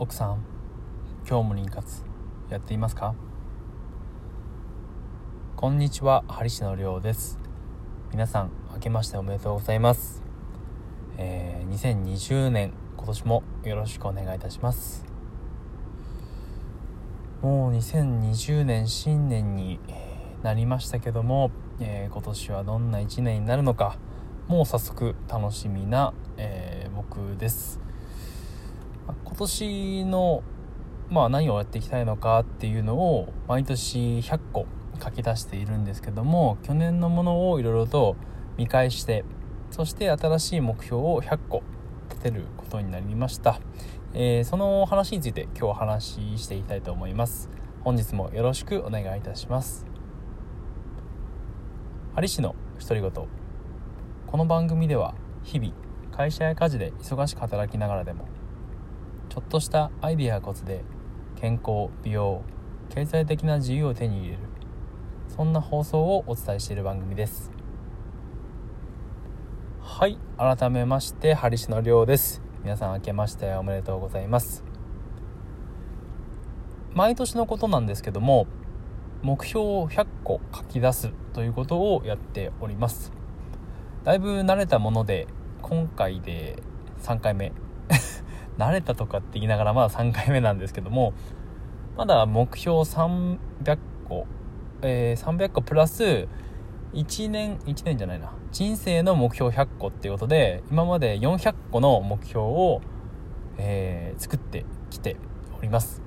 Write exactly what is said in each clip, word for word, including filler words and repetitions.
奥さん、今日も妊活やっていますか？こんにちは、ハリシのりょうです。皆さん、明けましておめでとうございます。えー、にせんにじゅうねん、今年もよろしくお願いいたします。もうにせんにじゅうねん新年になりましたけども、えー、今年はどんないちねんになるのか、もう早速楽しみな、えー、僕です。今年の、まあ、何をやっていきたいのかっていうのを毎年ひゃっこ書き出しているんですけども、去年のものをいろいろと見返して、そして新しい目標をひゃっこ立てることになりました。えー、その話について今日お話ししていきたいと思います。本日もよろしくお願いいたします。ハリシの独り言。この番組では日々会社や家事で忙しく働きながらでも、ちょっとしたアイデアやコツで健康、美容、経済的な自由を手に入れる、そんな放送をお伝えしている番組です。はい、改めましてハリシのりょうです。皆さん、明けましておめでとうございます。毎年のことなんですけども、目標をひゃっこ書き出すということをやっております。だいぶ慣れたもので、今回でさんかいめ慣れたとかって言いながらまださんかいめなんですけども、まだ目標さんびゃっこ、えー、さんびゃっこプラスいちねん、いちねんじゃないな、人生の目標ひゃっこっていうことで、今までよんひゃっこの目標を、えー、作ってきております。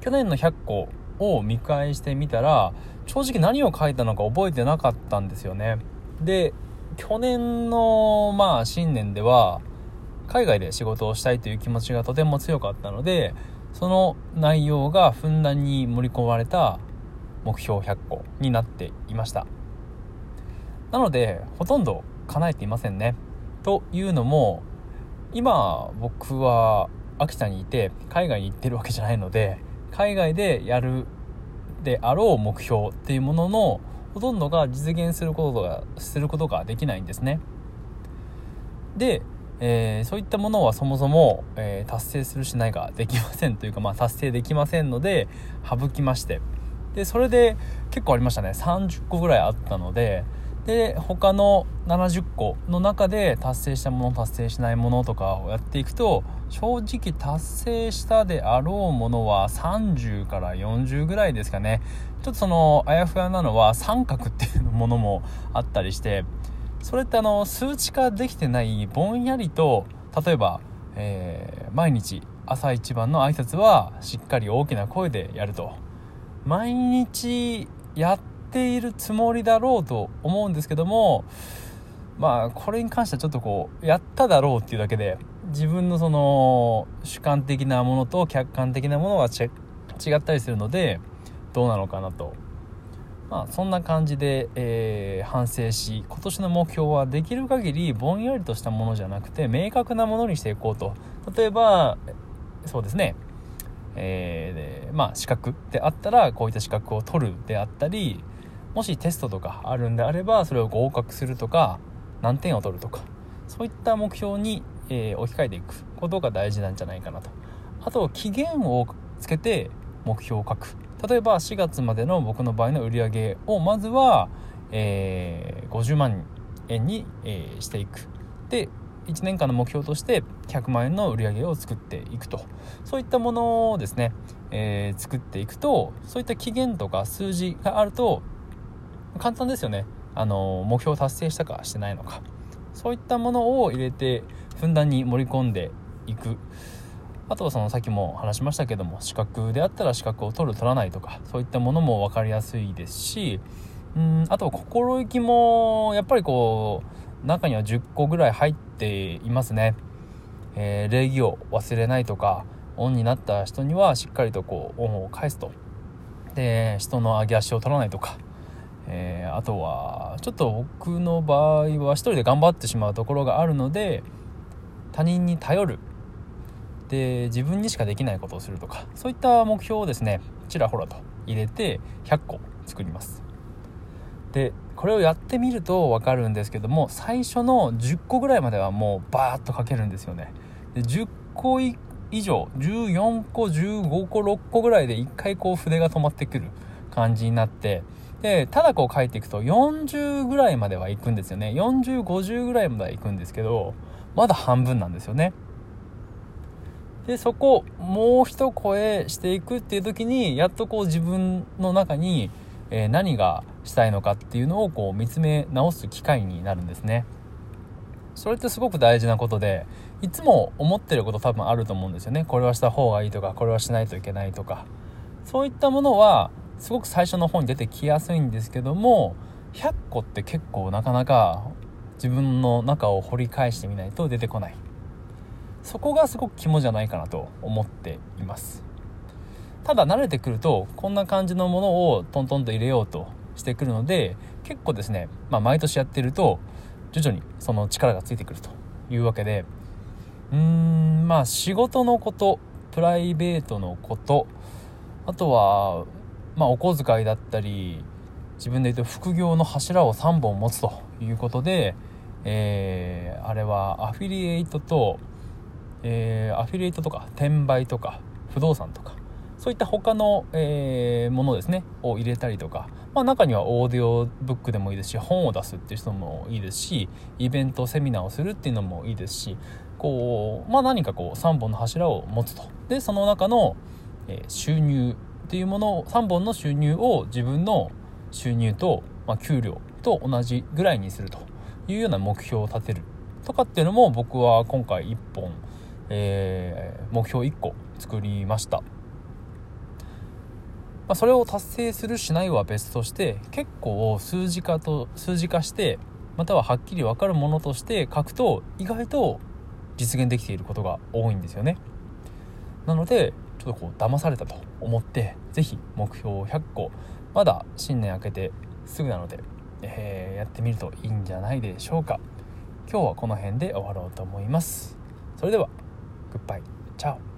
去年のひゃっこを見返してみたら、正直何を書いたのか覚えてなかったんですよね。で、去年のまあ新年では海外で仕事をしたいという気持ちがとても強かったので、その内容がふんだんに盛り込まれた目標ひゃっこになっていました。なのでほとんど叶えていませんね。というのも、今僕は秋田にいて海外に行ってるわけじゃないので、海外でやるであろう目標っていうもののほとんどが実現することが、することができないんですね。で、えー、そういったものはそもそも、えー、達成するしないができませんというか、まあ、達成できませんので省きまして、でそれで結構ありましたね。さんじゅっこぐらいあったので、で他のななじゅっこの中で達成したもの、達成しないものとかをやっていくと、正直達成したであろうものはさんじゅうからよんじゅうぐらいですかね。ちょっとそのあやふやなのは三角っていうものもあったりして、それってあの数値化できてない、ぼんやりと、例えば、えー、毎日朝一番の挨拶はしっかり大きな声でやると、毎日やってているつもりだろうと思うんですけども、まあこれに関してはちょっとこうやっただろうっていうだけで、自分のその主観的なものと客観的なものがち違ったりするので、どうなのかなと、まあそんな感じで、えー、反省し、今年の目標はできる限りぼんやりとしたものじゃなくて明確なものにしていこうと。例えばそうですね、えー、まあ資格であったらこういった資格を取るであったり、もしテストとかあるんであればそれを合格するとか、何点を取るとか、そういった目標に、えー、置き換えていくことが大事なんじゃないかなと。あと期限をつけて目標を書く。例えばしがつまでの僕の場合の売り上げをまずは、えー、ごじゅうまんえんに、えー、していく。で、いちねんかんの目標としてひゃくまんえんの売り上げを作っていくと。そういったものをですね、えー、作っていくと、そういった期限とか数字があると簡単ですよね。あの目標を達成したかしてないのか、そういったものを入れてふんだんに盛り込んでいく。あとはそのさっきも話しましたけども、資格であったら資格を取る取らないとか、そういったものも分かりやすいですし、うん、あとは心意気もやっぱりこう中にはじゅっこぐらい入っていますね。えー、礼儀を忘れないとか、恩になった人にはしっかりとこう恩を返すと。で、人の上げ足を取らないとか、えー、あとはちょっと僕の場合は一人で頑張ってしまうところがあるので、他人に頼る。で、自分にしかできないことをするとか、そういった目標をですね、ちらほらと入れてひゃっこ作ります。で、これをやってみると分かるんですけども、最初のじゅっこぐらいまではもうバーッと書けるんですよね。で、じゅっこ以以上じゅうよんこじゅうごころっこぐらいで一回こう筆が止まってくる感じになって、でただこう書いていくとよんじゅうぐらいまでは行くんですよね。よんじゅう、ごじゅうぐらいまでは行くんですけど、まだ半分なんですよね。でそこもう一声していくっていう時に、やっとこう自分の中に、えー、何がしたいのかっていうのをこう見つめ直す機会になるんですね。それってすごく大事なことで、いつも思ってること多分あると思うんですよね。これはした方がいいとか、これはしないといけないとか、そういったものはすごく最初の方に出てきやすいんですけども、ひゃっこって結構なかなか自分の中を掘り返してみないと出てこない、そこがすごく肝じゃないかなと思っています。ただ慣れてくるとこんな感じのものをトントンと入れようとしてくるので、結構ですね、まあ、毎年やってると徐々にその力がついてくるというわけで、うーんまあ仕事のこと、プライベートのこと、あとはまあお小遣いだったり、自分で言うと副業の柱をさんぼん持つということで、えー、あれはアフィリエイトとえー、アフィリエイトとか転売とか不動産とか、そういった他の、えー、ものですねを入れたりとか、まあ、中にはオーディオブックでもいいですし、本を出すっていう人もいいですし、イベントセミナーをするっていうのもいいですし、こう、まあ、何かこうさんぼんの柱を持つと、でその中の、えー、収入っていうものを、さんぼんの収入を自分の収入と、まあ、給料と同じぐらいにするというような目標を立てるとかっていうのも、僕は今回いっぽんえー、目標いっこ作りました、まあ、それを達成するしないは別として、結構数字化と数字化して、またははっきり分かるものとして書くと、意外と実現できていることが多いんですよね。なのでちょっとこう騙されたと思って、ぜひ目標ひゃっこ、まだ新年明けてすぐなので、えー、やってみるといいんじゃないでしょうか。今日はこの辺で終わろうと思います。それではグッバイ、チャオ。